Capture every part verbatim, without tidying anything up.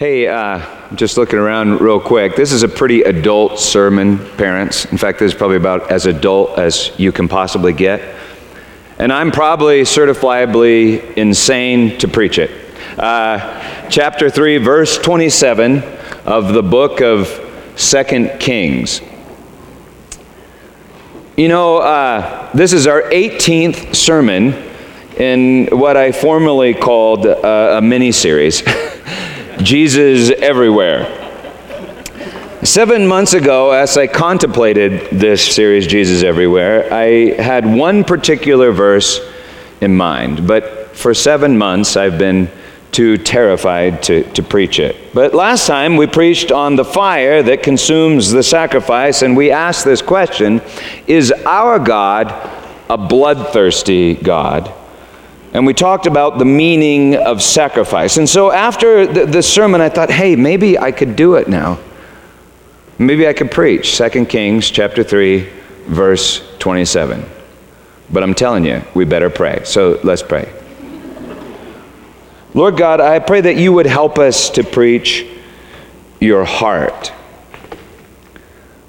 Hey, uh, I'm just looking around real quick. This is a pretty adult sermon, parents. In fact, this is probably about as adult as you can possibly get. And I'm probably certifiably insane to preach it. Uh, chapter three, verse twenty-seven of the book of Second Kings. You know, uh, this is our eighteenth sermon in what I formerly called uh, a mini-series. Jesus Everywhere. Seven months ago, as I contemplated this series, Jesus Everywhere, I had one particular verse in mind, but for seven months I've been too terrified to, to preach it. But last time we preached on the fire that consumes the sacrifice, and we asked this question, is our God a bloodthirsty God? And we talked about the meaning of sacrifice. And so after the, the sermon, I thought, hey, maybe I could do it now. Maybe I could preach Second Kings chapter three, verse twenty-seven. But I'm telling you, we better pray. So let's pray. Lord God, I pray that you would help us to preach your heart.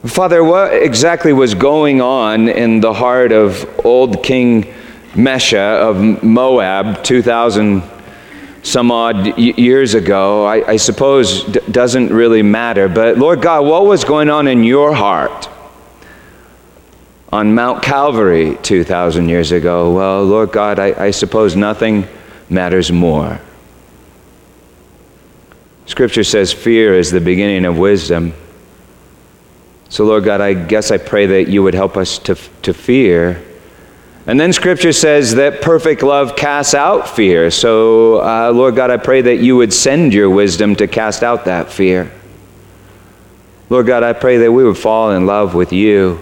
Father, what exactly was going on in the heart of old King Mesha of Moab two thousand some odd years ago, I, I suppose d- doesn't really matter. But Lord God, what was going on in your heart on Mount Calvary two thousand years ago? Well, Lord God, I, I suppose nothing matters more. Scripture says fear is the beginning of wisdom. So Lord God, I guess I pray that you would help us to, to fear. And then Scripture says that perfect love casts out fear. So, uh, Lord God, I pray that you would send your wisdom to cast out that fear. Lord God, I pray that we would fall in love with you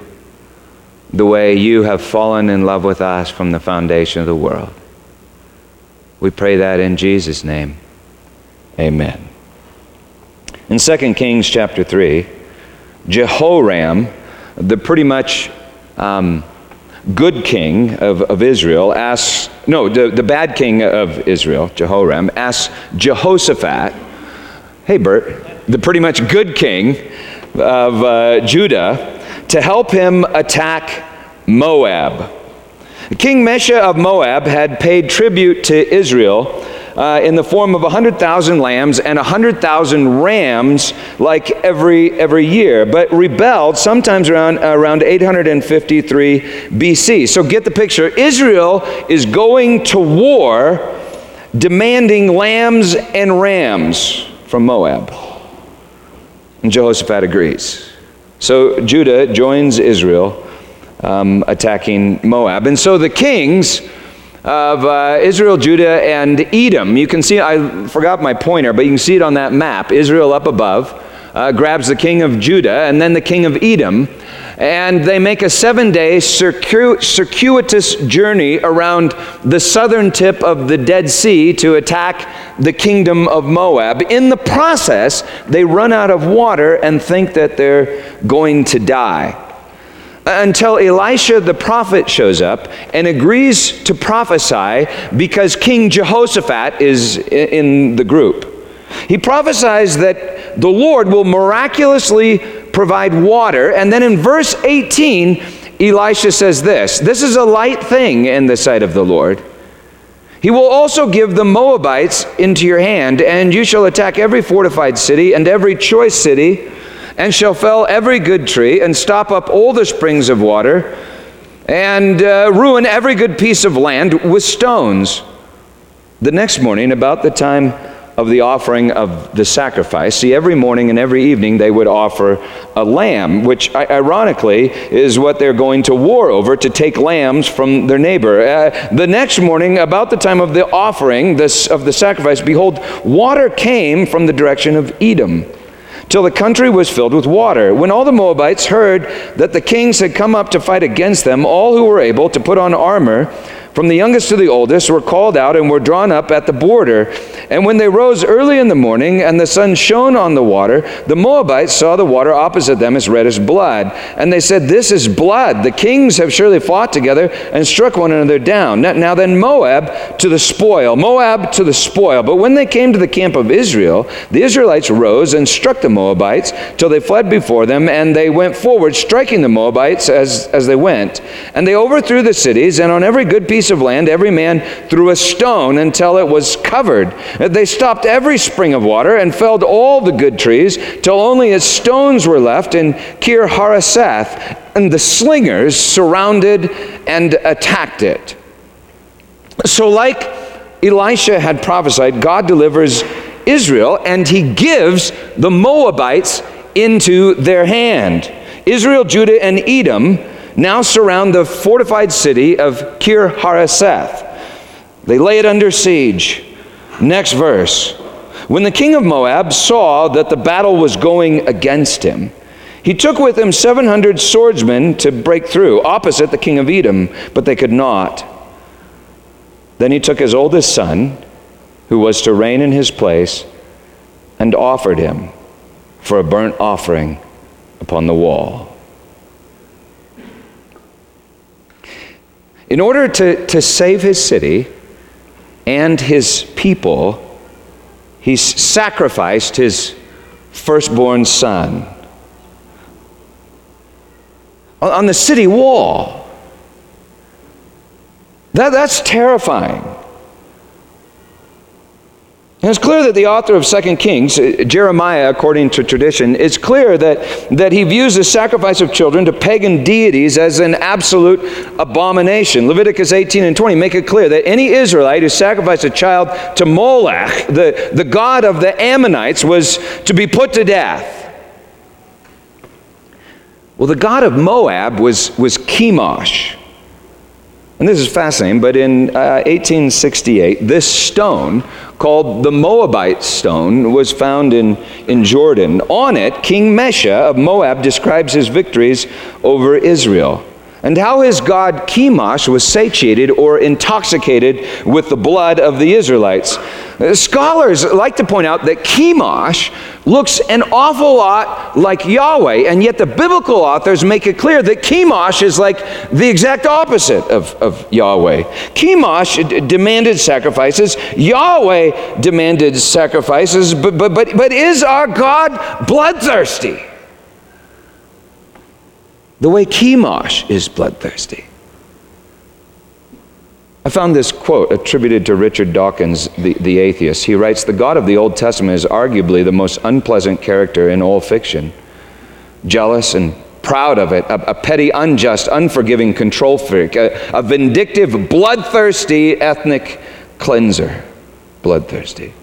the way you have fallen in love with us from the foundation of the world. We pray that in Jesus' name. Amen. In Second Kings chapter three, Jehoram, the pretty much... Um, good king of, of Israel asks, no, the, the bad king of Israel, Jehoram, asks Jehoshaphat, hey Bert, the pretty much good king of uh, Judah, to help him attack Moab. King Mesha of Moab had paid tribute to Israel uh, in the form of one hundred thousand lambs and one hundred thousand rams like every every year, but rebelled sometimes around, around eight hundred fifty-three B C. So get the picture. Israel is going to war demanding lambs and rams from Moab. And Jehoshaphat agrees. So Judah joins Israel Um, attacking Moab. And so the kings of uh, Israel, Judah, and Edom, you can see, I forgot my pointer, but you can see it on that map. Israel up above uh, grabs the king of Judah and then the king of Edom, and they make a seven-day circu- circuitous journey around the southern tip of the Dead Sea to attack the kingdom of Moab. In the process, they run out of water and think that they're going to die, until Elisha the prophet shows up and agrees to prophesy because King Jehoshaphat is in the group. He prophesies that the Lord will miraculously provide water, and then in verse eighteen, Elisha says this, "This is a light thing in the sight of the Lord. He will also give the Moabites into your hand, and you shall attack every fortified city and every choice city, and shall fell every good tree, and stop up all the springs of water, and uh, ruin every good piece of land with stones." The next morning, about the time of the offering of the sacrifice, see, every morning and every evening they would offer a lamb, which ironically is what they're going to war over, to take lambs from their neighbor. Uh, the next morning, about the time of the offering this, of the sacrifice, behold, water came from the direction of Edom, till the country was filled with water. When all the Moabites heard that the kings had come up to fight against them, all who were able to put on armor from the youngest to the oldest, were called out and were drawn up at the border. And when they rose early in the morning and the sun shone on the water, the Moabites saw the water opposite them as red as blood. And they said, "This is blood. The kings have surely fought together and struck one another down. Now then, Moab to the spoil, Moab to the spoil." But when they came to the camp of Israel, the Israelites rose and struck the Moabites till they fled before them, and they went forward, striking the Moabites as, as they went. And they overthrew the cities, and on every good piece of land every man threw a stone until it was covered. They stopped every spring of water and felled all the good trees till only its stones were left in Kir Haraseth, and the slingers surrounded and attacked it. So like Elisha had prophesied, God delivers Israel, and he gives the Moabites into their hand. Israel, Judah, and Edom now surround the fortified city of Kir Haraseth. They lay it under siege. Next verse. When the king of Moab saw that the battle was going against him, he took with him seven hundred swordsmen to break through, opposite the king of Edom, but they could not. Then he took his oldest son, who was to reign in his place, and offered him for a burnt offering upon the wall. In order to, to save his city and his people, he sacrificed his firstborn son. On the city wall. That, that's terrifying. And it's clear that the author of Second Kings, Jeremiah, according to tradition, it's clear that, that he views the sacrifice of children to pagan deities as an absolute abomination. Leviticus eighteen and twenty make it clear that any Israelite who sacrificed a child to Molech, the, the god of the Ammonites, was to be put to death. Well, the god of Moab was, was Chemosh. And this is fascinating, but in uh, eighteen sixty-eight, this stone, called the Moabite Stone, was found in, in Jordan. On it, King Mesha of Moab describes his victories over Israel and how his god Chemosh was satiated or intoxicated with the blood of the Israelites. Scholars like to point out that Chemosh looks an awful lot like Yahweh, and yet the biblical authors make it clear that Chemosh is like the exact opposite of, of Yahweh. Chemosh d- demanded sacrifices. Yahweh demanded sacrifices, but, but, but, but is our God bloodthirsty? The way Chemosh is bloodthirsty. I found this quote attributed to Richard Dawkins, the, the atheist. He writes, "The God of the Old Testament is arguably the most unpleasant character in all fiction. Jealous and proud of it, a, a petty, unjust, unforgiving control freak, a, a vindictive, bloodthirsty ethnic cleanser." Bloodthirsty.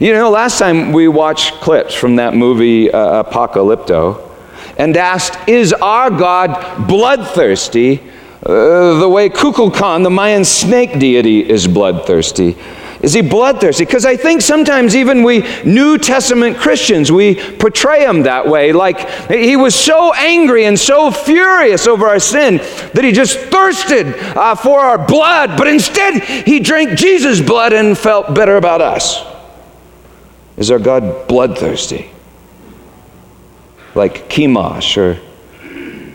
You know, last time we watched clips from that movie uh, Apocalypto and asked, is our God bloodthirsty? Uh, the way Kukulkan, the Mayan snake deity, is bloodthirsty. Is he bloodthirsty? Because I think sometimes even we New Testament Christians, we portray him that way. Like he was so angry and so furious over our sin that he just thirsted uh, for our blood. But instead, he drank Jesus' blood and felt better about us. Is our God bloodthirsty? Like Chemosh or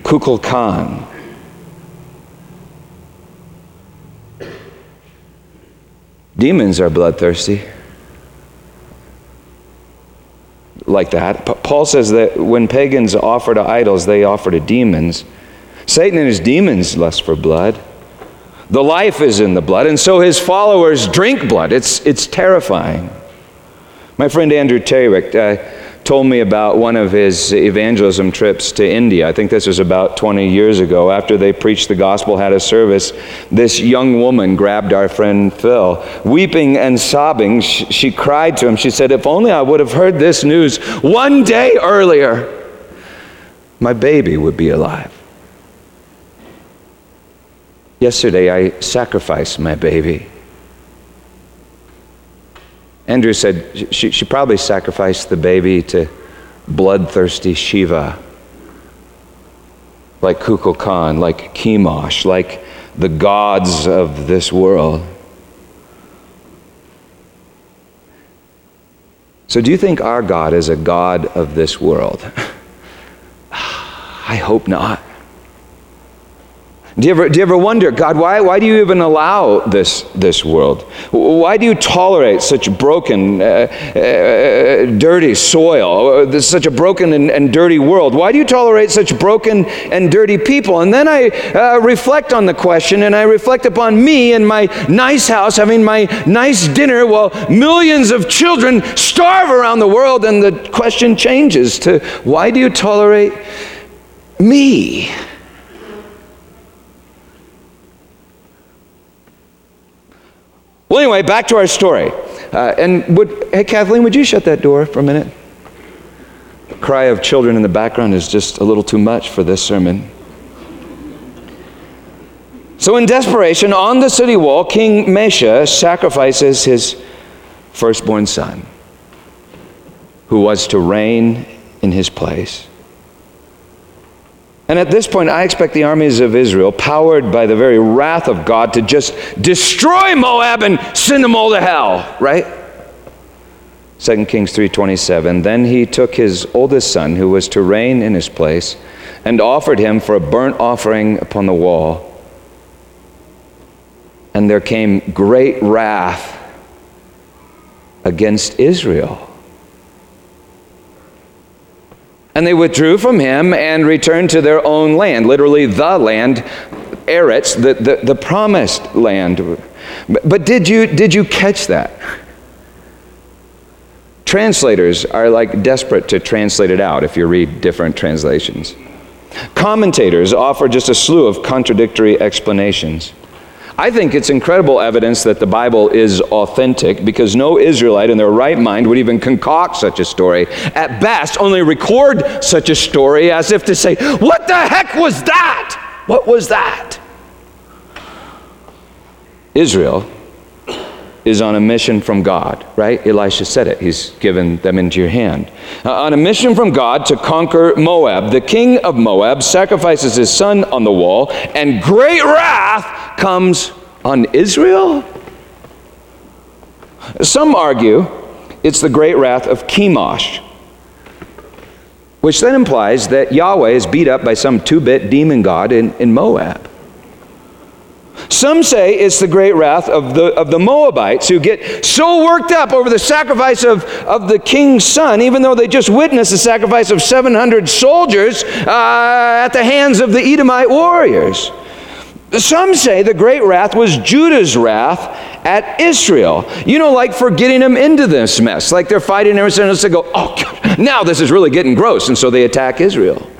Kukulkan? Demons are bloodthirsty. Like that. Paul says that when pagans offer to idols, they offer to demons. Satan and his demons lust for blood. The life is in the blood, and so his followers drink blood. It's, it's terrifying. My friend Andrew Tarrick uh, told me about one of his evangelism trips to India. I think this was about twenty years ago. After they preached the gospel, had a service, this young woman grabbed our friend Phil. Weeping and sobbing, she, she cried to him. She said, "If only I would have heard this news one day earlier, my baby would be alive. Yesterday I sacrificed my baby." Andrew said she, she probably sacrificed the baby to bloodthirsty Shiva, like Kukulkan, like Chemosh, like the gods of this world. So do you think our God is a God of this world? I hope not. Do you ever, do you ever wonder, God, why, why do you even allow this, this world? Why do you tolerate such broken, uh, uh, dirty soil, uh, such a broken and, and dirty world? Why do you tolerate such broken and dirty people? And then I uh, reflect on the question, and I reflect upon me and my nice house having my nice dinner while millions of children starve around the world, and the question changes to, why do you tolerate me? Well, anyway, back to our story. Uh, and would, hey, Kathleen, would you shut that door for a minute? The cry of children in the background is just a little too much for this sermon. So in desperation, on the city wall, King Mesha sacrifices his firstborn son, who was to reign in his place. And at this point, I expect the armies of Israel, powered by the very wrath of God, to just destroy Moab and send them all to hell, right? Second Kings three twenty-seven, then he took his oldest son, who was to reign in his place, and offered him for a burnt offering upon the wall. And there came great wrath against Israel. And they withdrew from him and returned to their own land, literally the land, Eretz, the, the, the promised land. But, but did you did you catch that? Translators are like desperate to translate it out if you read different translations. Commentators offer just a slew of contradictory explanations. I think it's incredible evidence that the Bible is authentic, because no Israelite in their right mind would even concoct such a story. At best, only record such a story as if to say, what the heck was that? What was that? Israel is on a mission from God, right? Elisha said it. He's given them into your hand. Uh, on a mission from God to conquer Moab, the king of Moab sacrifices his son on the wall, and great wrath comes on Israel? Some argue it's the great wrath of Chemosh, which then implies that Yahweh is beat up by some two-bit demon god in, in Moab. Some say it's the great wrath of the of the Moabites, who get so worked up over the sacrifice of, of the king's son, even though they just witnessed the sacrifice of seven hundred soldiers uh, at the hands of the Edomite warriors. Some say the great wrath was Judah's wrath at Israel. You know, like for getting them into this mess. Like they're fighting and everything else, they go, oh, God, now this is really getting gross, and so they attack Israel.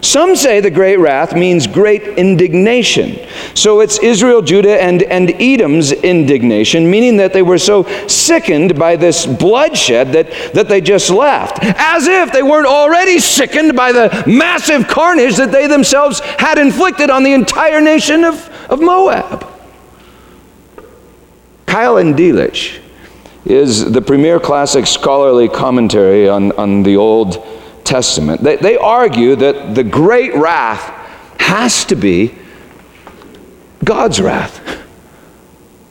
Some say the great wrath means great indignation. So it's Israel, Judah, and, and Edom's indignation, meaning that they were so sickened by this bloodshed that, that they just left, as if they weren't already sickened by the massive carnage that they themselves had inflicted on the entire nation of, of Moab. Kyle and Delitzsch is the premier classic scholarly commentary on, on the Old Testament. They, they argue that the great wrath has to be God's wrath.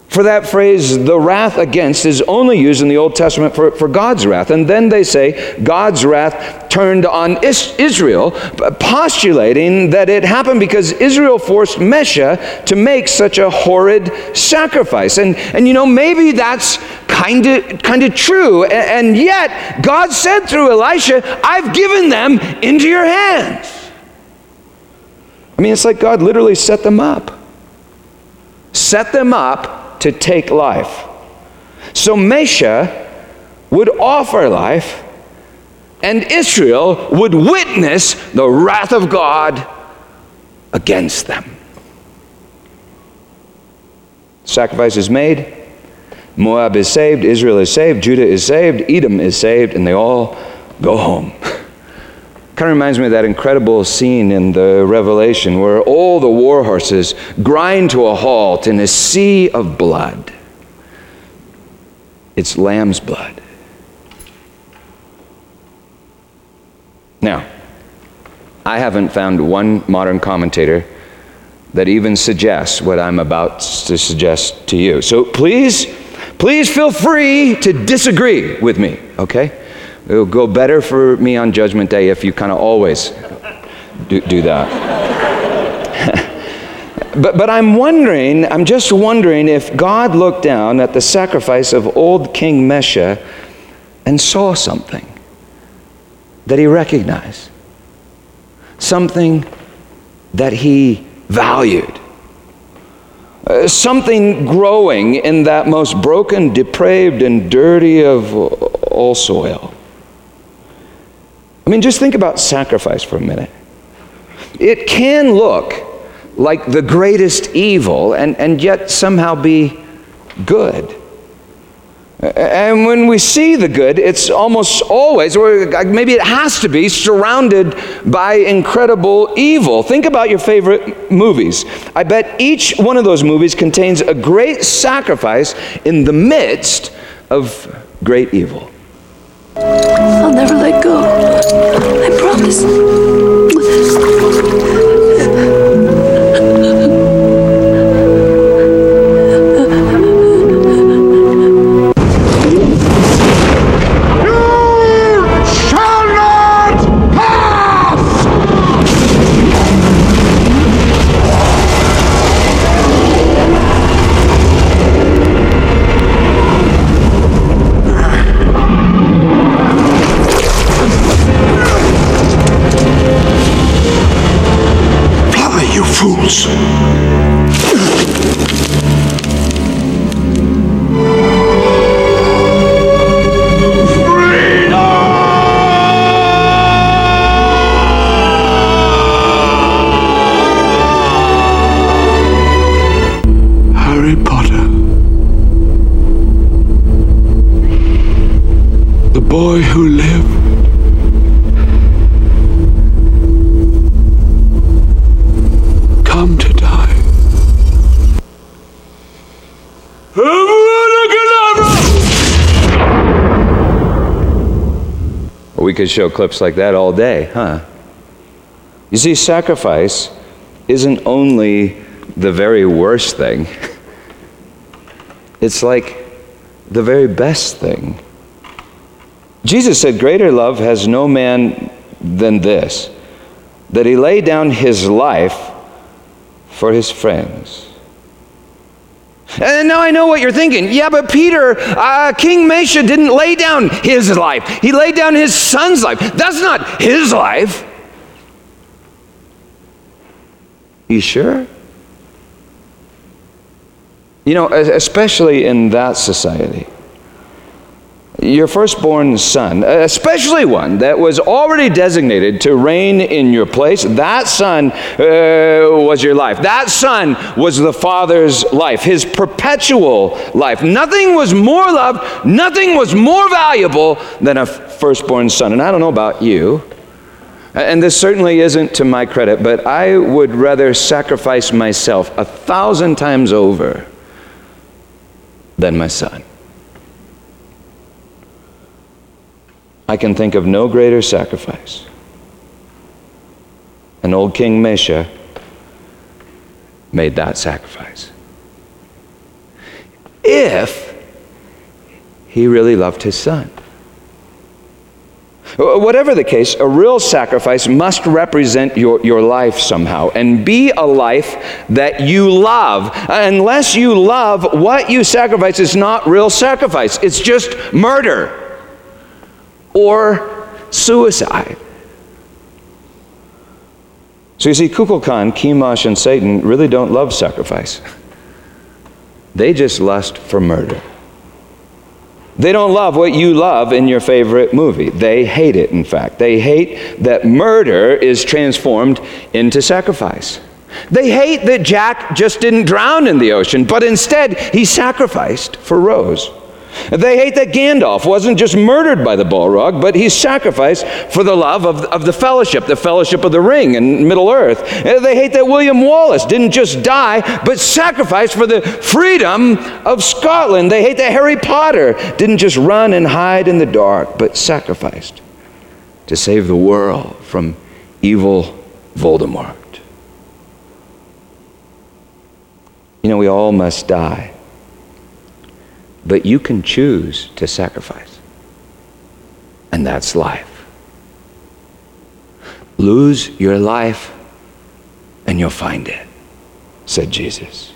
For that phrase, the wrath against, is only used in the Old Testament for, for God's wrath. And then they say God's wrath turned on is- Israel, postulating that it happened because Israel forced Mesha to make such a horrid sacrifice. And, and you know, maybe that's kind of kind of true. And, and yet, God said through Elisha, I've given them into your hands. I mean, it's like God literally set them up. Set them up to take life. So Mesha would offer life, and Israel would witness the wrath of God against them. Sacrifice is made, Moab is saved, Israel is saved, Judah is saved, Edom is saved, and they all go home. Kind of reminds me of that incredible scene in the Revelation where all the war horses grind to a halt in a sea of blood. It's lamb's blood. Now, I haven't found one modern commentator that even suggests what I'm about to suggest to you. So please, please feel free to disagree with me, okay? It'll go better for me on Judgment Day if you kind of always do, do that. but, but I'm wondering, I'm just wondering if God looked down at the sacrifice of old King Mesha and saw something that he recognized, something that he valued, uh, something growing in that most broken, depraved, and dirty of all soil. I mean, just think about sacrifice for a minute. It can look like the greatest evil and, and yet somehow be good. And when we see the good, it's almost always, or maybe it has to be, surrounded by incredible evil. Think about your favorite movies. I bet each one of those movies contains a great sacrifice in the midst of great evil. I'll never let go. I promise. Could show clips like that all day, huh? You see, sacrifice isn't only the very worst thing. It's like the very best thing. Jesus said, "Greater love has no man than this, that he lay down his life for his friends." And now I know what you're thinking. Yeah, but Peter, uh, King Mesha didn't lay down his life. He laid down his son's life. That's not his life. You sure? You know, especially in that society, your firstborn son, especially one that was already designated to reign in your place, that son uh, was your life. That son was the father's life, his perpetual life. Nothing was more loved, nothing was more valuable than a firstborn son. And I don't know about you, and this certainly isn't to my credit, but I would rather sacrifice myself a thousand times over than my son. I can think of no greater sacrifice. And old King Mesha made that sacrifice. If he really loved his son. Whatever the case, a real sacrifice must represent your, your life somehow and be a life that you love. Unless you love what you sacrifice, it's not real sacrifice. It's just murder. Or suicide. So you see, Kukulkan, Chemosh, and Satan really don't love sacrifice. They just lust for murder. They don't love what you love in your favorite movie. They hate it, in fact. They hate that murder is transformed into sacrifice. They hate that Jack just didn't drown in the ocean, but instead he sacrificed for Rose. They hate that Gandalf wasn't just murdered by the Balrog, but he sacrificed for the love of, of the fellowship, the fellowship of the ring and Middle Earth. They hate that William Wallace didn't just die, but sacrificed for the freedom of Scotland. They hate that Harry Potter didn't just run and hide in the dark, but sacrificed to save the world from evil Voldemort. You know, we all must die. But you can choose to sacrifice. And that's life. Lose your life and you'll find it, said Jesus.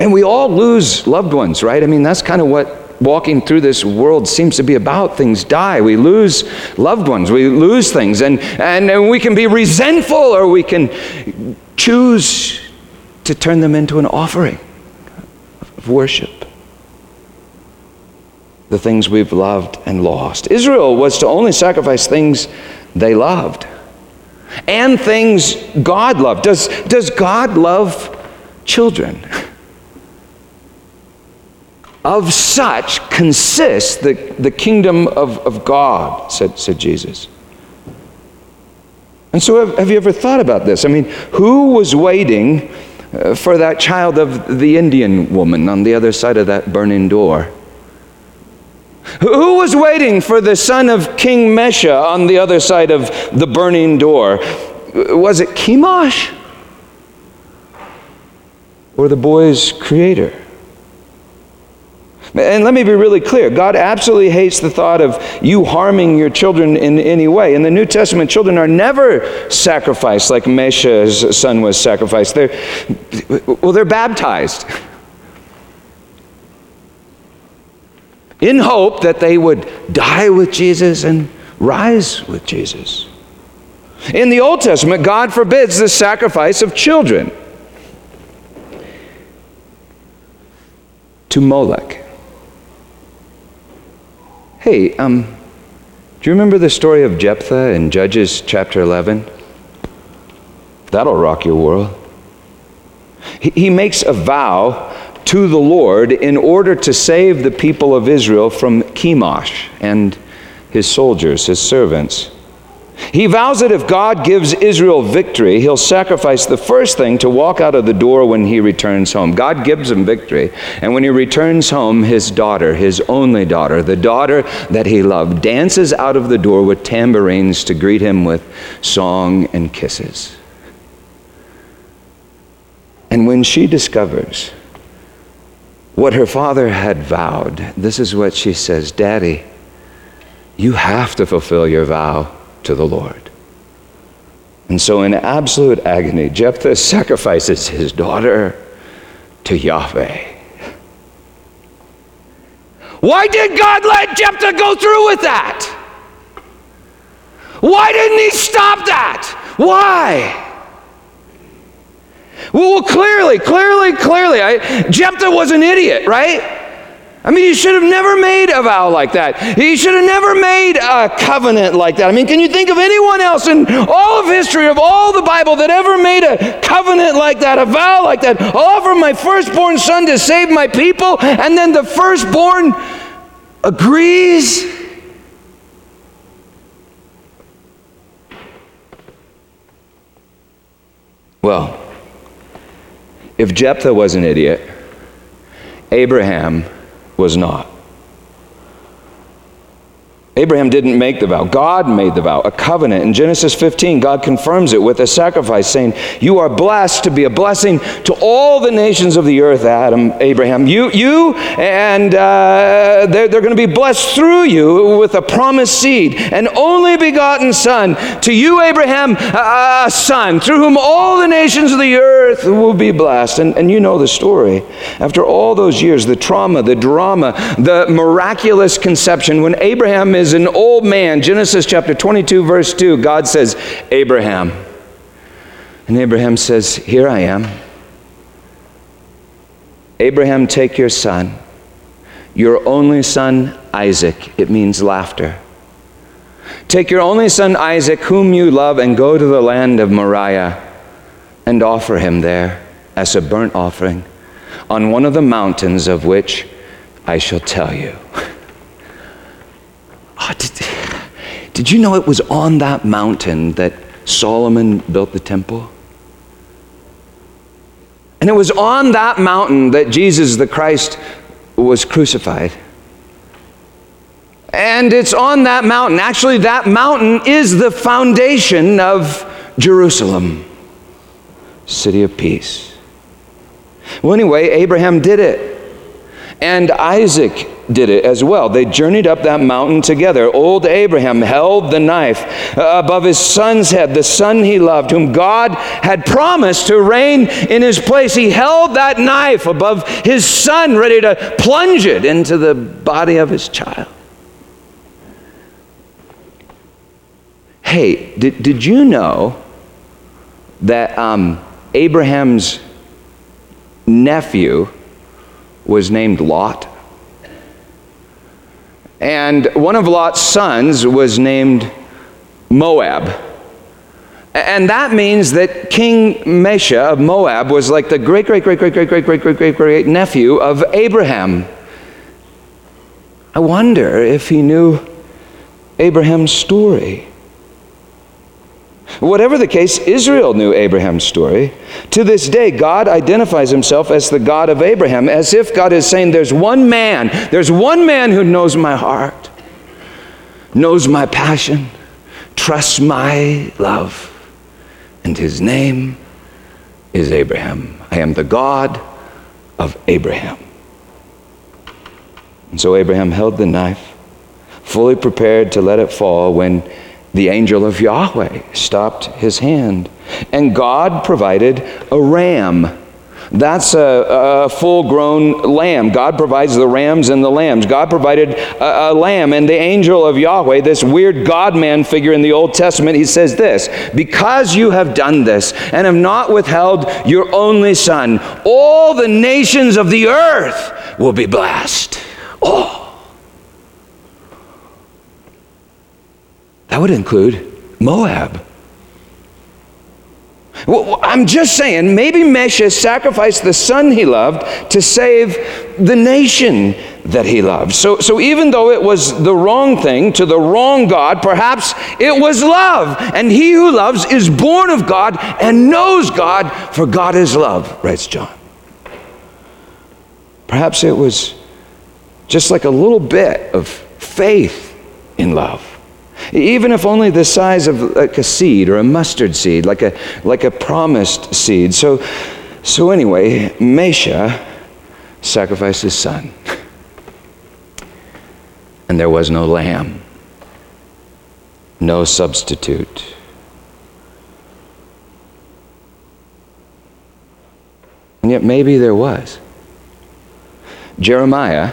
And we all lose loved ones, right? I mean, that's kind of what walking through this world seems to be about. Things die. We lose loved ones. We lose things. And, and, and we can be resentful, or we can choose to turn them into an offering of worship. The things we've loved and lost. Israel was to only sacrifice things they loved and things God loved. Does, does God love children? Of such consists the, the kingdom of, of God, said, said Jesus. And so have, have you ever thought about this? I mean, who was waiting uh, for that child of the Indian woman on the other side of that burning door? Who was waiting for the son of King Mesha on the other side of the burning door? Was it Chemosh? Or the boy's creator? And let me be really clear. God absolutely hates the thought of you harming your children in any way. In the New Testament, children are never sacrificed like Mesha's son was sacrificed. They're, well, they're baptized. In hope that they would die with Jesus and rise with Jesus. In the Old Testament, God forbids the sacrifice of children to Molech. Hey, um, do you remember the story of Jephthah in Judges chapter eleven? That'll rock your world. He, he makes a vow to the Lord in order to save the people of Israel from Chemosh and his soldiers, his servants. He vows that if God gives Israel victory, he'll sacrifice the first thing to walk out of the door when he returns home. God gives him victory. And when he returns home, his daughter, his only daughter, the daughter that he loved, dances out of the door with tambourines to greet him with song and kisses. And when she discovers what her father had vowed, this is what she says: Daddy, you have to fulfill your vow to the Lord. And so in absolute agony, Jephthah sacrifices his daughter to Yahweh. Why did God let Jephthah go through with that? Why didn't he stop that? Why? Well, clearly, clearly, clearly, I, Jephthah was an idiot, right? I mean, he should have never made a vow like that. He should have never made a covenant like that. I mean, can you think of anyone else in all of history, of all the Bible, that ever made a covenant like that, a vow like that? I'll offer my firstborn son to save my people, and then the firstborn agrees? Well, if Jephthah was an idiot, Abraham was not. Abraham didn't make the vow. God made the vow, a covenant. In Genesis fifteen, God confirms it with a sacrifice, saying, you are blessed to be a blessing to all the nations of the earth, Adam, Abraham. You, you and uh, they're, they're going to be blessed through you with a promised seed, an only begotten son. To you, Abraham, a son, through whom all the nations of the earth will be blessed. And, and you know the story. After all those years, the trauma, the drama, the miraculous conception, when Abraham is an old man, Genesis chapter twenty-two, verse two, God says, Abraham. And Abraham says, here I am. Abraham, take your son, your only son, Isaac. It means laughter. Take your only son, Isaac, whom you love, and go to the land of Moriah and offer him there as a burnt offering on one of the mountains of which I shall tell you. Oh, did, did you know it was on that mountain that Solomon built the temple? And it was on that mountain that Jesus the Christ was crucified. And it's on that mountain. Actually, that mountain is the foundation of Jerusalem. city of peace. Well, anyway, Abraham did it. And Isaac did it as well. They journeyed up that mountain together. Old Abraham held the knife above his son's head, the son he loved, whom God had promised to reign in his place. He held that knife above his son, ready to plunge it into the body of his child. Hey, did, did you know that um, Abraham's nephew was named Lot? And one of Lot's sons was named Moab. And that means that King Mesha of Moab was like the great, great, great, great, great, great, great, great, great, great nephew of Abraham. I wonder if he knew Abraham's story. Whatever the case, Israel knew Abraham's story. To this day, God identifies himself as the God of Abraham, as if God is saying, there's one man, there's one man who knows my heart, knows my passion, trusts my love, and his name is Abraham. I am the God of Abraham. And so Abraham held the knife, fully prepared to let it fall when the angel of Yahweh stopped his hand, and God provided a ram. That's a, a full-grown lamb. God provides the rams and the lambs. God provided a, a lamb, and the angel of Yahweh, this weird God-man figure in the Old Testament, he says this, because you have done this and have not withheld your only son, all the nations of the earth will be blessed. Oh. That would include Moab. Well, I'm just saying, maybe Mesha sacrificed the son he loved to save the nation that he loved. So, so even though it was the wrong thing to the wrong God, perhaps it was love. And he who loves is born of God and knows God, for God is love, writes John. Perhaps it was just like a little bit of faith in love. Even if only the size of like a seed or a mustard seed, like a like a promised seed. So, so anyway, Mesha sacrificed his son. And there was no lamb, no substitute. And yet maybe there was. Jeremiah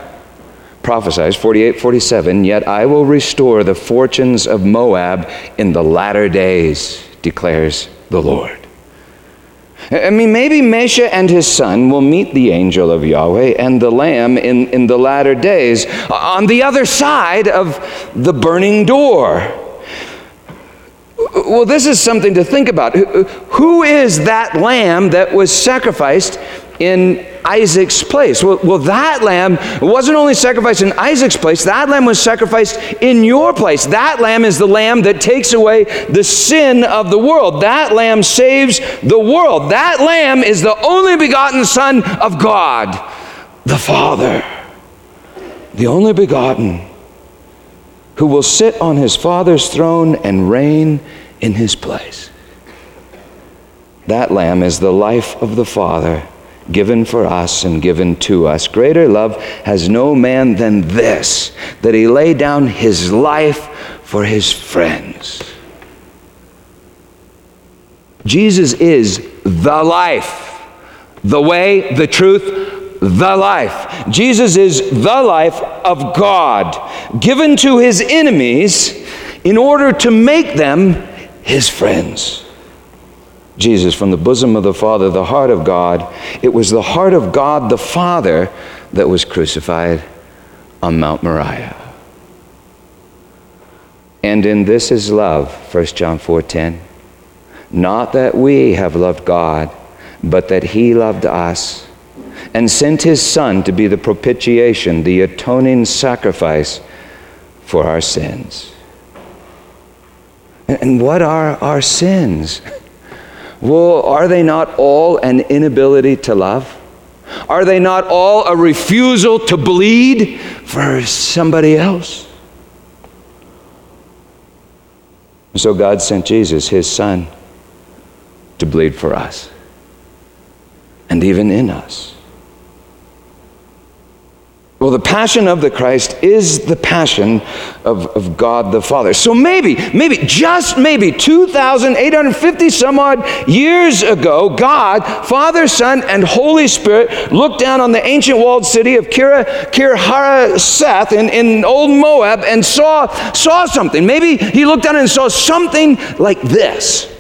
prophesies, forty-eight, forty-seven, yet I will restore the fortunes of Moab in the latter days, declares the Lord. I mean, maybe Mesha and his son will meet the angel of Yahweh and the Lamb in, in the latter days on the other side of the burning door. Well, this is something to think about. Who is that Lamb that was sacrificed in Isaac's place? Well, well, that lamb wasn't only sacrificed in Isaac's place, that lamb was sacrificed in your place. That lamb is the lamb that takes away the sin of the world. That lamb saves the world. That lamb is the only begotten Son of God, the Father, the only begotten, who will sit on his Father's throne and reign in his place. That lamb is the life of the Father, given for us and given to us. Greater love has no man than this, that he lay down his life for his friends. Jesus is the life, the way, the truth, the life. Jesus is the life of God, given to his enemies in order to make them his friends. Jesus, from the bosom of the Father, the heart of God. It was the heart of God the Father that was crucified on Mount Moriah. And in this is love, First John four ten. Not that we have loved God, but that he loved us and sent his Son to be the propitiation, the atoning sacrifice for our sins. And what are our sins? Well, are they not all an inability to love? Are they not all a refusal to bleed for somebody else? And so God sent Jesus, his Son, to bleed for us. and even in us. Well, the passion of the Christ is the passion of, of God the Father. So maybe, maybe, just maybe two thousand eight hundred fifty some odd years ago, God, Father, Son, and Holy Spirit looked down on the ancient walled city of Kir, Kir Haraseth in, in old Moab and saw, saw something. Maybe he looked down and saw something like this.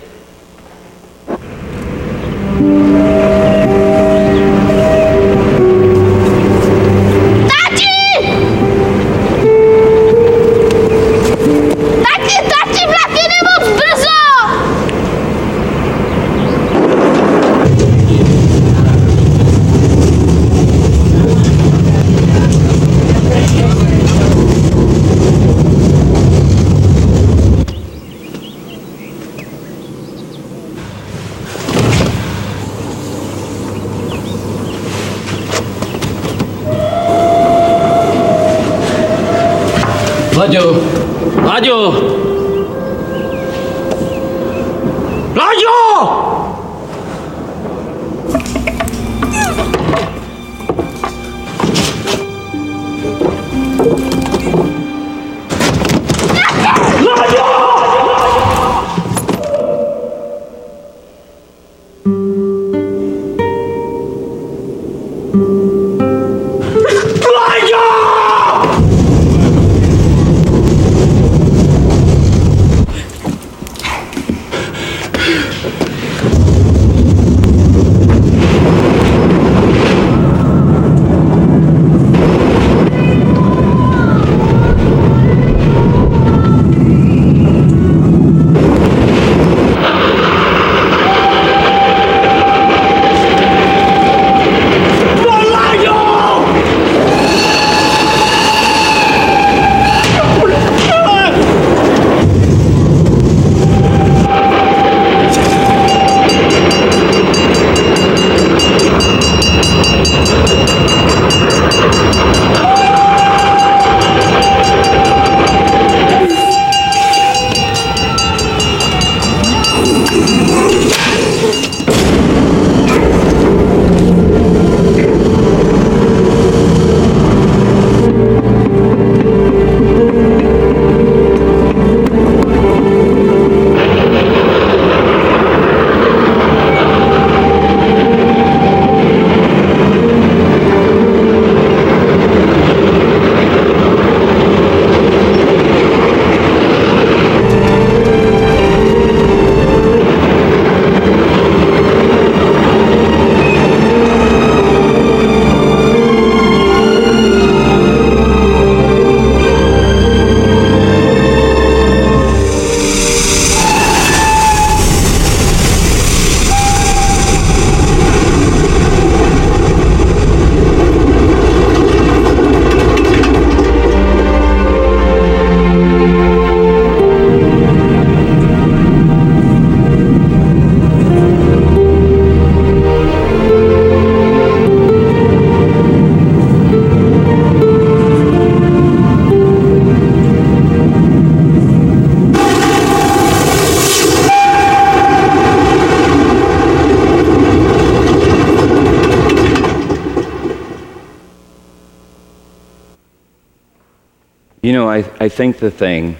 You know, I, I think the thing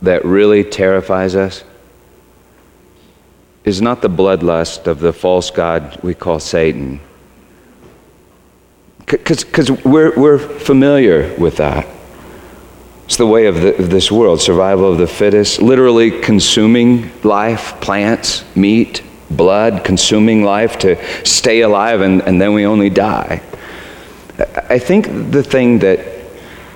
that really terrifies us is not the bloodlust of the false god we call Satan. Because we're, we're familiar with that. It's the way of, the, of this world, survival of the fittest, literally consuming life, plants, meat, blood, consuming life to stay alive, and, and then we only die. I think the thing that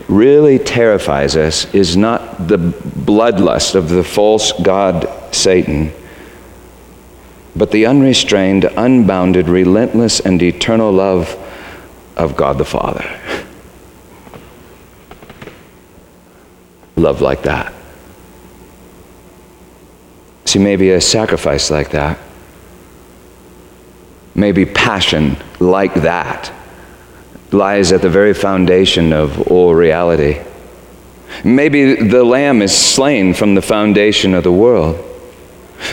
really terrifies us is not the bloodlust of the false god Satan, but the unrestrained, unbounded, relentless, and eternal love of God the Father. Love like that. See, maybe a sacrifice like that, maybe passion like that, lies at the very foundation of all reality. Maybe the Lamb is slain from the foundation of the world.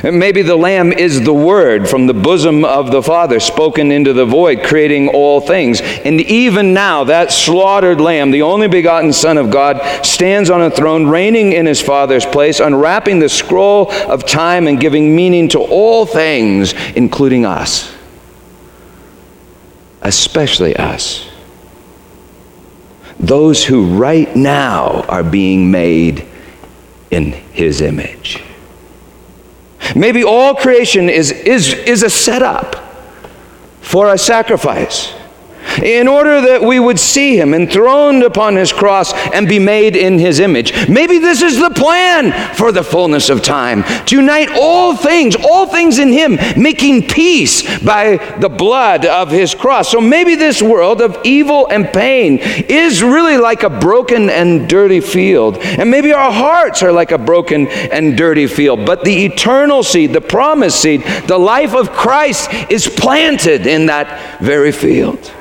Maybe the Lamb is the Word from the bosom of the Father, spoken into the void, creating all things. And even now, that slaughtered Lamb, the only begotten Son of God, stands on a throne, reigning in his Father's place, unwrapping the scroll of time and giving meaning to all things, including us. Especially us. Those who right now are being made in his image. Maybe all creation is, is, is a setup for a sacrifice in order that we would see him enthroned upon his cross and be made in his image. Maybe this is the plan for the fullness of time, to unite all things, all things in him, making peace by the blood of his cross. So maybe this world of evil and pain is really like a broken and dirty field, and maybe our hearts are like a broken and dirty field, but the eternal seed, the promised seed, the life of Christ is planted in that very field,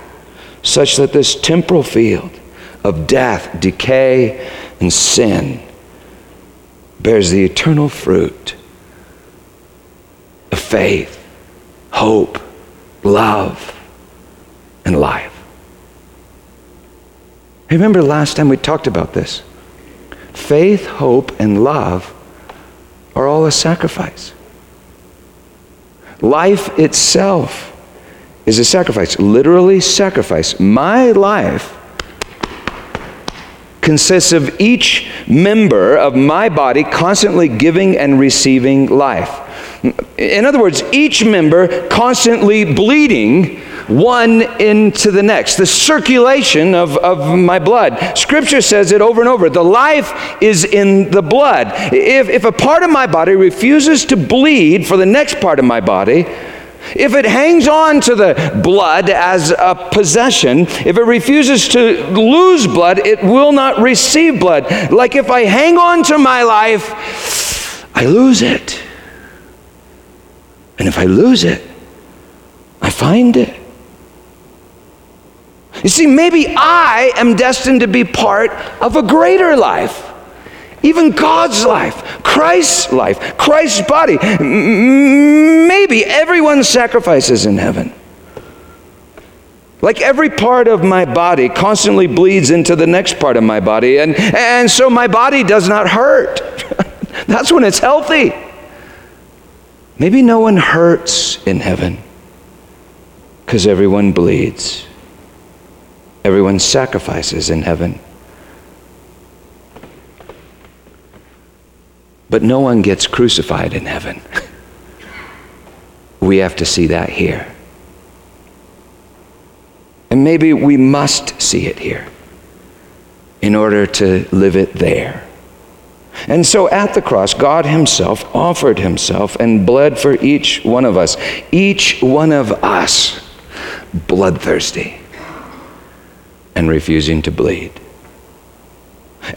such that this temporal field of death, decay, and sin bears the eternal fruit of faith, hope, love, and life. Remember last time we talked about this? Faith, hope, and love are all a sacrifice. Life itself is a sacrifice, literally sacrifice. My life consists of each member of my body constantly giving and receiving life. In other words, each member constantly bleeding one into the next, the circulation of, of my blood. Scripture says it over and over, the life is in the blood. If, if a part of my body refuses to bleed for the next part of my body, if it hangs on to the blood as a possession, if it refuses to lose blood, it will not receive blood. Like if I hang on to my life, I lose it. And if I lose it, I find it. You see, maybe I am destined to be part of a greater life. Even God's life, Christ's life, Christ's body. Maybe everyone's sacrifices in heaven. Like every part of my body constantly bleeds into the next part of my body, and, and so my body does not hurt. That's when it's healthy. Maybe no one hurts in heaven because everyone bleeds. Everyone sacrifices in heaven. But no one gets crucified in heaven. We have to see that here. And maybe we must see it here in order to live it there. And so at the cross, God himself offered himself and bled for each one of us. Each one of us bloodthirsty and refusing to bleed.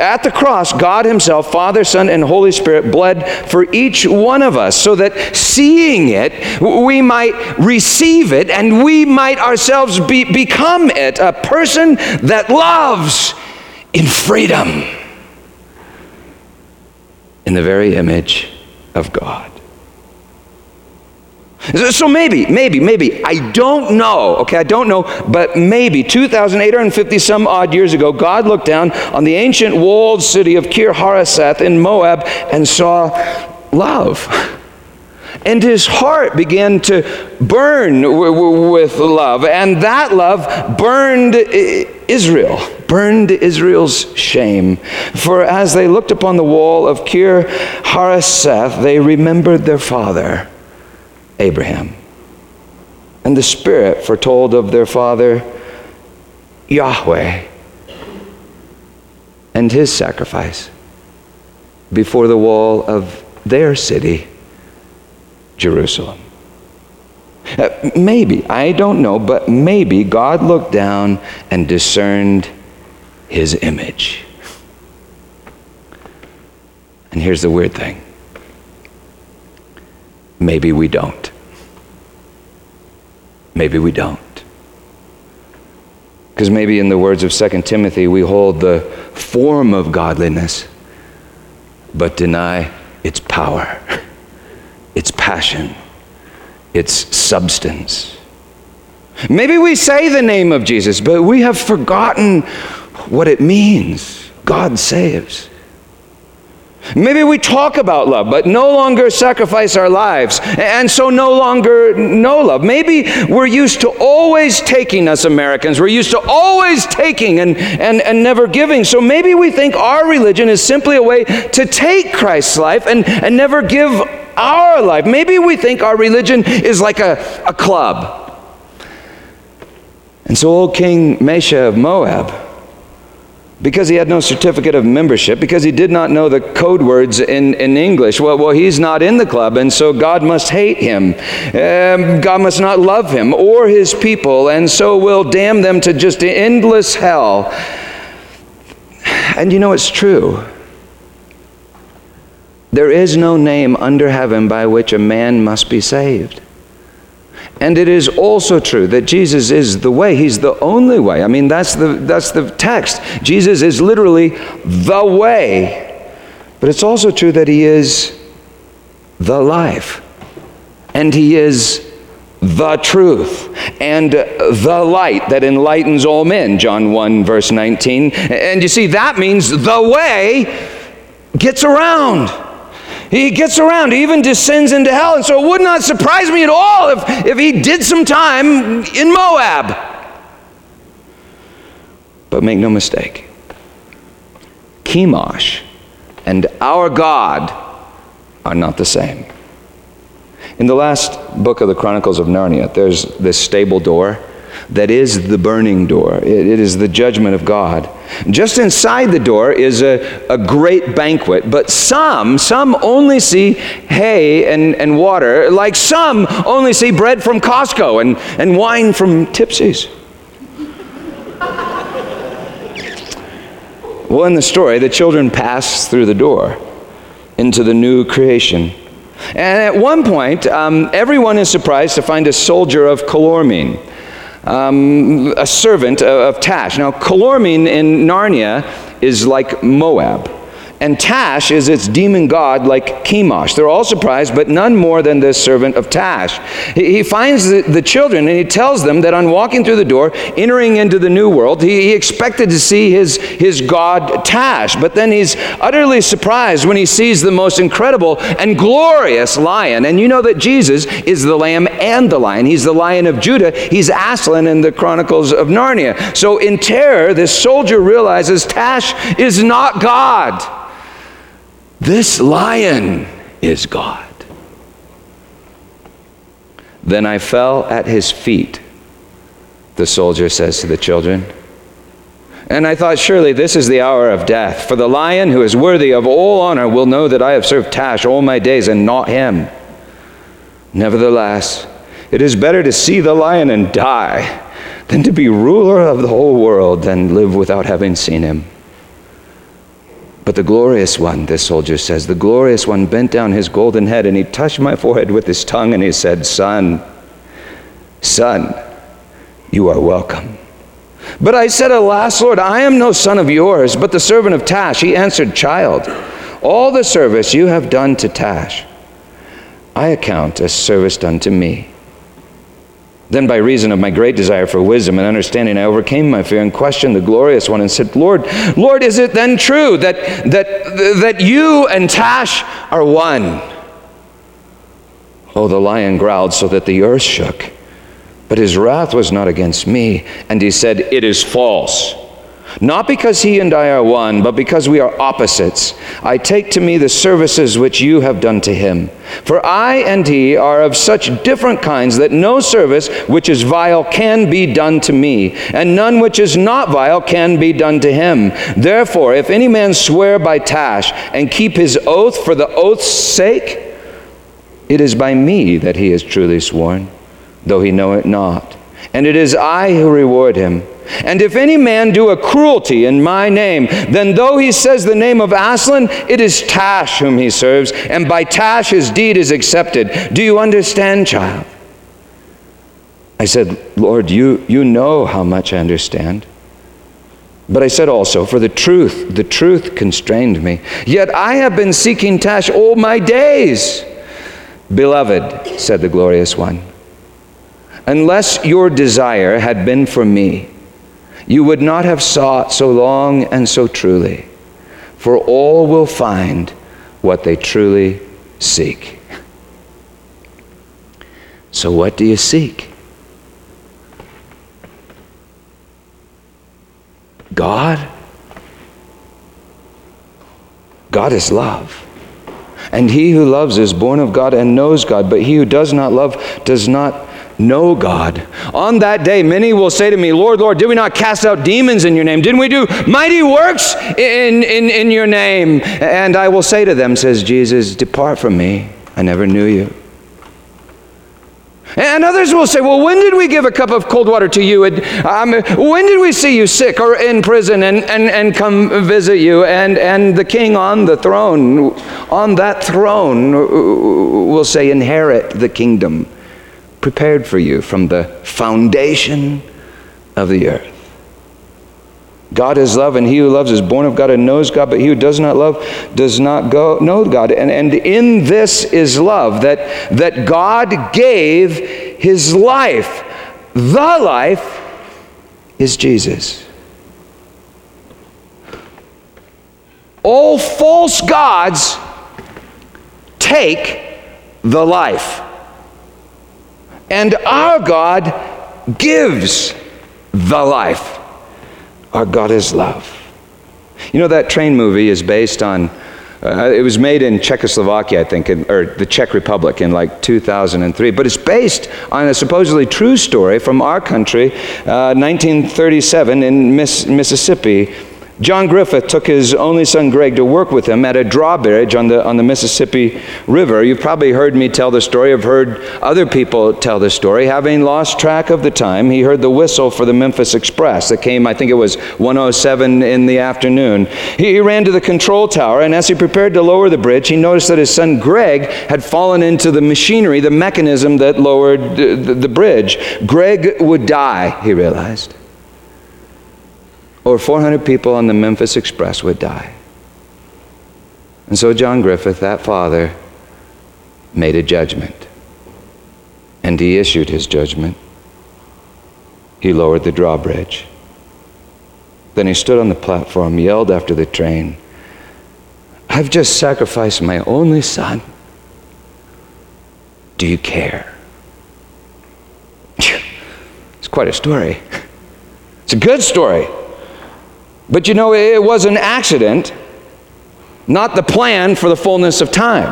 At the cross, God himself, Father, Son, and Holy Spirit bled for each one of us so that seeing it, we might receive it and we might ourselves be, become it, a person that loves in freedom in the very image of God. So maybe, maybe, maybe, I don't know, okay, I don't know, but maybe two thousand eight hundred fifty some odd years ago, God looked down on the ancient walled city of Kir Haraseth in Moab and saw love. And his heart began to burn w- w- with love, and that love burned Israel, burned Israel's shame. For as they looked upon the wall of Kir Haraseth, they remembered their father, Abraham. And the Spirit foretold of their father, Yahweh, and his sacrifice before the wall of their city, Jerusalem. Uh, maybe, I don't know, but maybe God looked down and discerned his image. And here's the weird thing. Maybe we don't. Maybe we don't. Because maybe in the words of Second Timothy, we hold the form of godliness, but deny its power, its passion, its substance. Maybe we say the name of Jesus, but we have forgotten what it means. God saves. Maybe we talk about love, but no longer sacrifice our lives, and so no longer know love. Maybe we're used to always taking, us Americans, we're used to always taking and, and, and never giving. So maybe we think our religion is simply a way to take Christ's life and, and never give our life. Maybe we think our religion is like a, a club. And so old King Mesha of Moab, because he had no certificate of membership, because he did not know the code words in, in English, well, well, he's not in the club, and so God must hate him. Um, God must not love him or his people, and so will damn them to just endless hell. And you know, it's true. There is no name under heaven by which a man must be saved. And it is also true that Jesus is the way. He's the only way. I mean, that's the that's the text. Jesus is literally the way. But it's also true that he is the life. And he is the truth and the light that enlightens all men, John one, verse nineteen. And you see, that means the way gets around. He gets around, he even descends into hell. And so it would not surprise me at all if, if he did some time in Moab. But make no mistake, Chemosh and our God are not the same. In the last book of the Chronicles of Narnia, there's this stable door that is the burning door. It, it is the judgment of God. Just inside the door is a, a great banquet, but some, some only see hay and, and water, like some only see bread from Costco and, and wine from Tipsy's. Well, in the story, the children pass through the door into the new creation. And at one point, um, everyone is surprised to find a soldier of Calormene. Um, a servant of, of Tash. Now, Calormene in Narnia is like Moab, and Tash is its demon god like Chemosh. They're all surprised, but none more than this servant of Tash. He, he finds the, the children, and he tells them that on walking through the door, entering into the new world, he, he expected to see his, his god Tash, but then he's utterly surprised when he sees the most incredible and glorious lion. And you know that Jesus is the lamb and the lion. He's the Lion of Judah. He's Aslan in the Chronicles of Narnia. So in terror, this soldier realizes Tash is not God. This lion is God. Then I fell at his feet, the soldier says to the children. And I thought, surely this is the hour of death, for the lion who is worthy of all honor will know that I have served Tash all my days and not him. Nevertheless, it is better to see the lion and die than to be ruler of the whole world and live without having seen him. But the glorious one, this soldier says, the glorious one bent down his golden head, and he touched my forehead with his tongue, and he said, Son, son, you are welcome. But I said, Alas, Lord, I am no son of yours, but the servant of Tash. He answered, Child, all the service you have done to Tash, I account as service done to me. Then by reason of my great desire for wisdom and understanding, I overcame my fear and questioned the glorious one and said, Lord, Lord, is it then true that that that you and Tash are one? Oh, the lion growled so that the earth shook, but his wrath was not against me. And he said, It is false. Not because he and I are one, but because we are opposites. I take to me the services which you have done to him. For I and he are of such different kinds that no service which is vile can be done to me, and none which is not vile can be done to him. Therefore, if any man swear by Tash and keep his oath for the oath's sake, it is by me that he is truly sworn, though he know it not. And it is I who reward him. And if any man do a cruelty in my name, then though he says the name of Aslan, it is Tash whom he serves, and by Tash his deed is accepted. Do you understand, child? I said, Lord, you, you know how much I understand. But I said also, for the truth, the truth constrained me. Yet I have been seeking Tash all my days. Beloved, said the glorious one, unless your desire had been for me, you would not have sought so long and so truly, for all will find what they truly seek. So what do you seek? God? God is love. And he who loves is born of God and knows God, but he who does not love does not know God. On that day, many will say to me, Lord, Lord, did we not cast out demons in your name? Didn't we do mighty works in, in, in your name? And I will say to them, says Jesus, depart from me. I never knew you. And others will say, well, when did we give a cup of cold water to you? And, um, when did we see you sick or in prison and, and, and come visit you? And, and the king on the throne, on that throne, will say, inherit the kingdom prepared for you from the foundation of the earth. God is love, and he who loves is born of God and knows God, but he who does not love does not go, know God. And, and in this is love, that, that God gave his life. The life is Jesus. All false gods take the life. And our God gives the life. Our God is love. You know, that train movie is based on, uh, it was made in Czechoslovakia, I think, in, or the Czech Republic in like two thousand three, but it's based on a supposedly true story from our country, uh, nineteen thirty-seven in Miss, Mississippi. John Griffith took his only son Greg to work with him at a drawbridge on the on the Mississippi River. You've probably heard me tell the story. I've heard other people tell the story. Having lost track of the time, he heard the whistle for the Memphis Express that came, I think it was one oh seven in the afternoon. He, he ran to the control tower, and as he prepared to lower the bridge, he noticed that his son Greg had fallen into the machinery, the mechanism that lowered the, the, the bridge. Greg would die, he realized. Over four hundred people on the Memphis Express would die. And so John Griffith, that father, made a judgment. And he issued his judgment. He lowered the drawbridge. Then he stood on the platform, yelled after the train, I've just sacrificed my only son. Do you care? It's quite a story. It's a good story. But you know, it was an accident, not the plan for the fullness of time.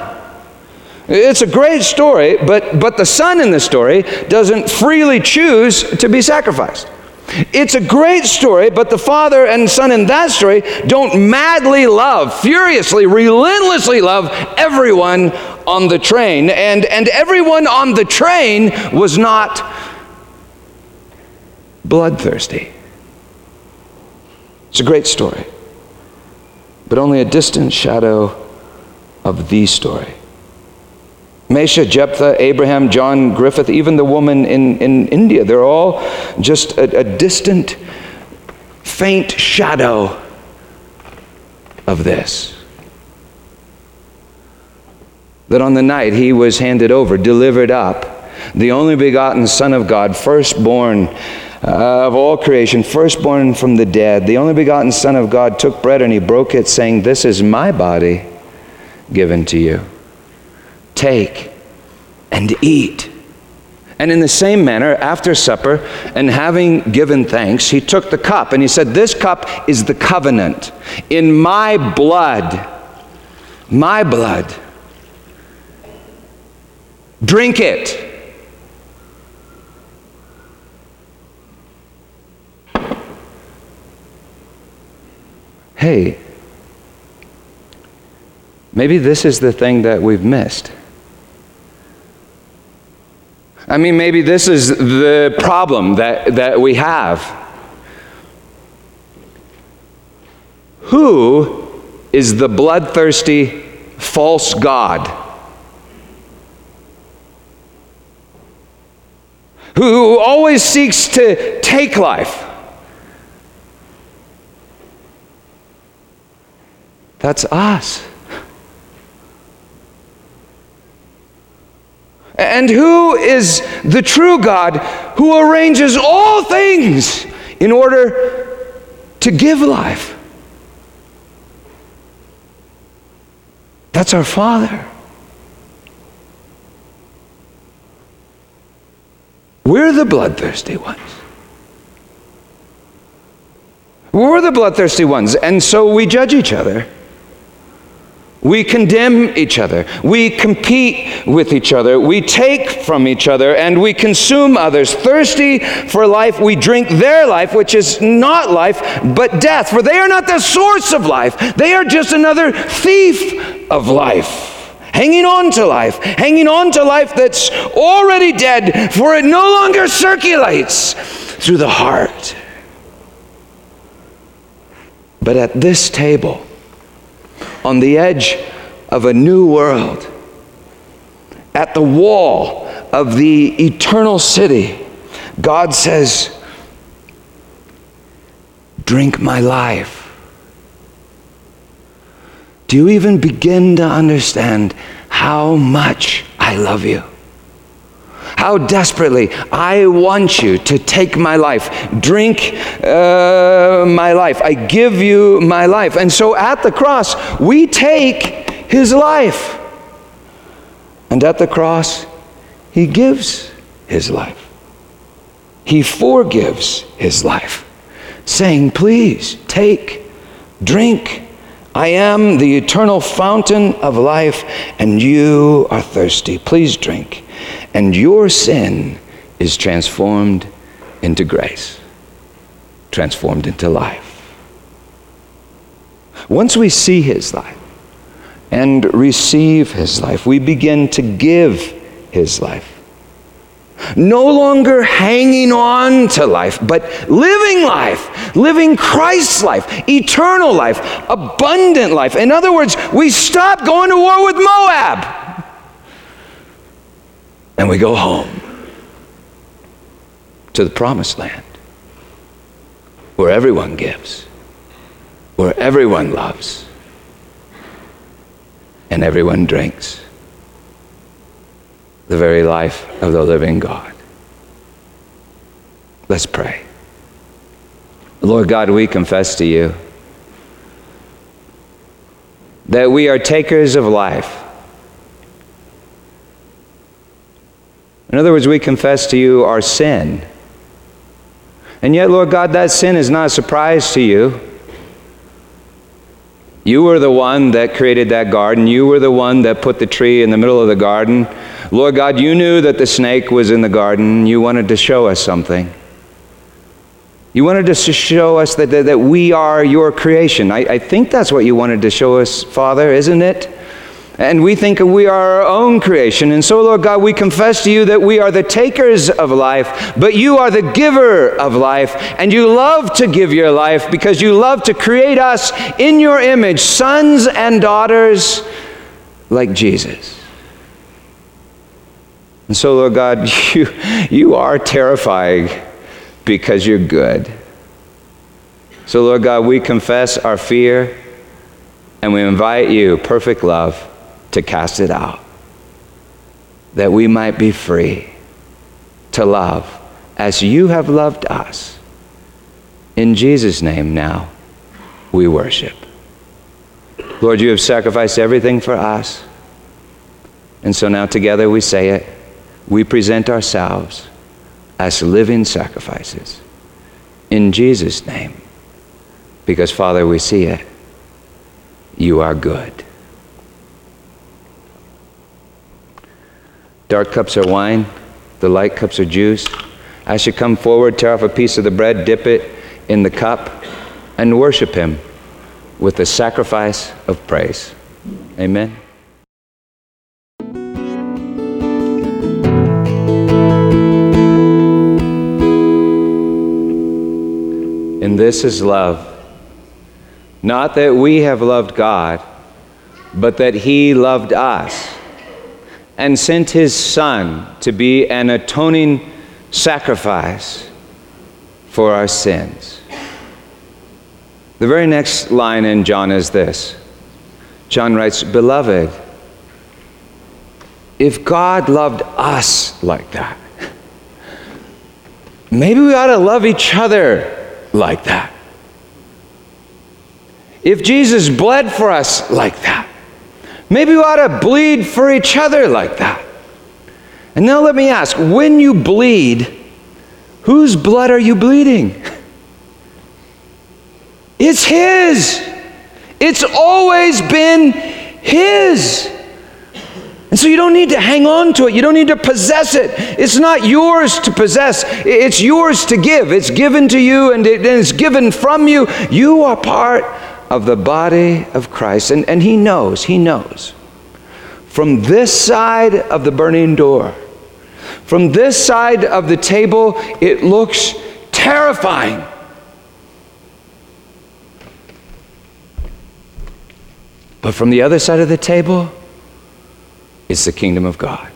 It's a great story, but, but the son in the story doesn't freely choose to be sacrificed. It's a great story, but the father and son in that story don't madly love, furiously, relentlessly love everyone on the train. And, and everyone on the train was not bloodthirsty. It's a great story, but only a distant shadow of the story. Mesha, Jephthah, Abraham, John Griffith, even the woman in, in India, they're all just a, a distant, faint shadow of this. That on the night he was handed over, delivered up, the only begotten Son of God, firstborn Uh, of all creation, firstborn from the dead, the only begotten Son of God took bread and he broke it, saying, this is my body given to you. Take and eat. And in the same manner, after supper, and having given thanks, he took the cup and he said, this cup is the covenant in my blood, my blood. Drink it. Hey, maybe this is the thing that we've missed. I mean, maybe this is the problem that, that we have. Who is the bloodthirsty false god? Who always seeks to take life? That's us. And who is the true God who arranges all things in order to give life? That's our Father. We're the bloodthirsty ones. We're the bloodthirsty ones, and so we judge each other. We condemn each other. We compete with each other. We take from each other, and we consume others. Thirsty for life, we drink their life, which is not life, but death. For they are not the source of life. They are just another thief of life. Hanging on to life, hanging on to life that's already dead, for it no longer circulates through the heart. But at this table, on the edge of a new world, at the wall of the eternal city, God says, drink my life. Do you even begin to understand how much I love you? How desperately I want you to take my life, drink uh, my life, I give you my life. And so at the cross, we take his life. And at the cross, he gives his life. He forgives his life, saying, please, take, drink. I am the eternal fountain of life, and you are thirsty. Please drink, and your sin is transformed into grace, transformed into life. Once we see his life and receive his life, we begin to give his life. No longer hanging on to life, but living life, living Christ's life, eternal life, abundant life. In other words, we stop going to war with Moab, and we go home to the promised land, where everyone gives, where everyone loves, and everyone drinks. The very life of the living God. Let's pray. Lord God, we confess to you that we are takers of life. In other words, we confess to you our sin. And yet, Lord God, that sin is not a surprise to you. You were the one that created that garden. You were the one that put the tree in the middle of the garden. Lord God, you knew that the snake was in the garden. You wanted to show us something. You wanted to show us that, that, that we are your creation. I, I think that's what you wanted to show us, Father, isn't it? And we think we are our own creation. And so, Lord God, we confess to you that we are the takers of life, but you are the giver of life. And you love to give your life because you love to create us in your image, sons and daughters like Jesus. And so, Lord God, you, you are terrifying because you're good. So, Lord God, we confess our fear, and we invite you, perfect love, to cast it out, that we might be free to love as you have loved us. In Jesus' name now, we worship. Lord, you have sacrificed everything for us. And so now together we say it. We present ourselves as living sacrifices in Jesus' name, because, Father, we see it. You are good. Dark cups are wine, the light cups are juice. I should come forward, tear off a piece of the bread, dip it in the cup, and worship him with the sacrifice of praise. Amen. And this is love, not that we have loved God, but that he loved us and sent his Son to be an atoning sacrifice for our sins. The very next line in John is this. John writes, Beloved, if God loved us like that, maybe we ought to love each other like that. If Jesus bled for us like that, maybe we ought to bleed for each other like that. And now let me ask, when you bleed, whose blood are you bleeding? It's His. It's always been His. And so you don't need to hang on to it. You don't need to possess it. It's not yours to possess. It's yours to give. It's given to you, and it's given from you. You are part of the body of Christ. And, and He knows, He knows. From this side of the burning door, from this side of the table, it looks terrifying. But from the other side of the table, it's the kingdom of God.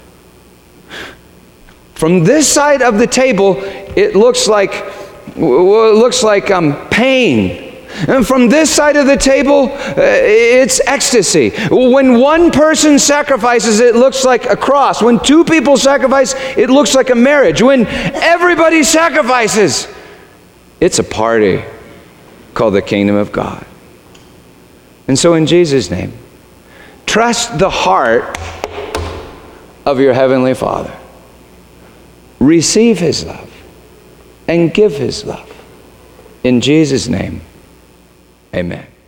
From this side of the table, it looks like it looks like um, pain. And from this side of the table, uh, it's ecstasy. When one person sacrifices, it looks like a cross. When two people sacrifice, it looks like a marriage. When everybody sacrifices, it's a party called the kingdom of God. And so in Jesus' name, trust the heart of your heavenly Father. Receive His love and give His love. In Jesus' name, amen.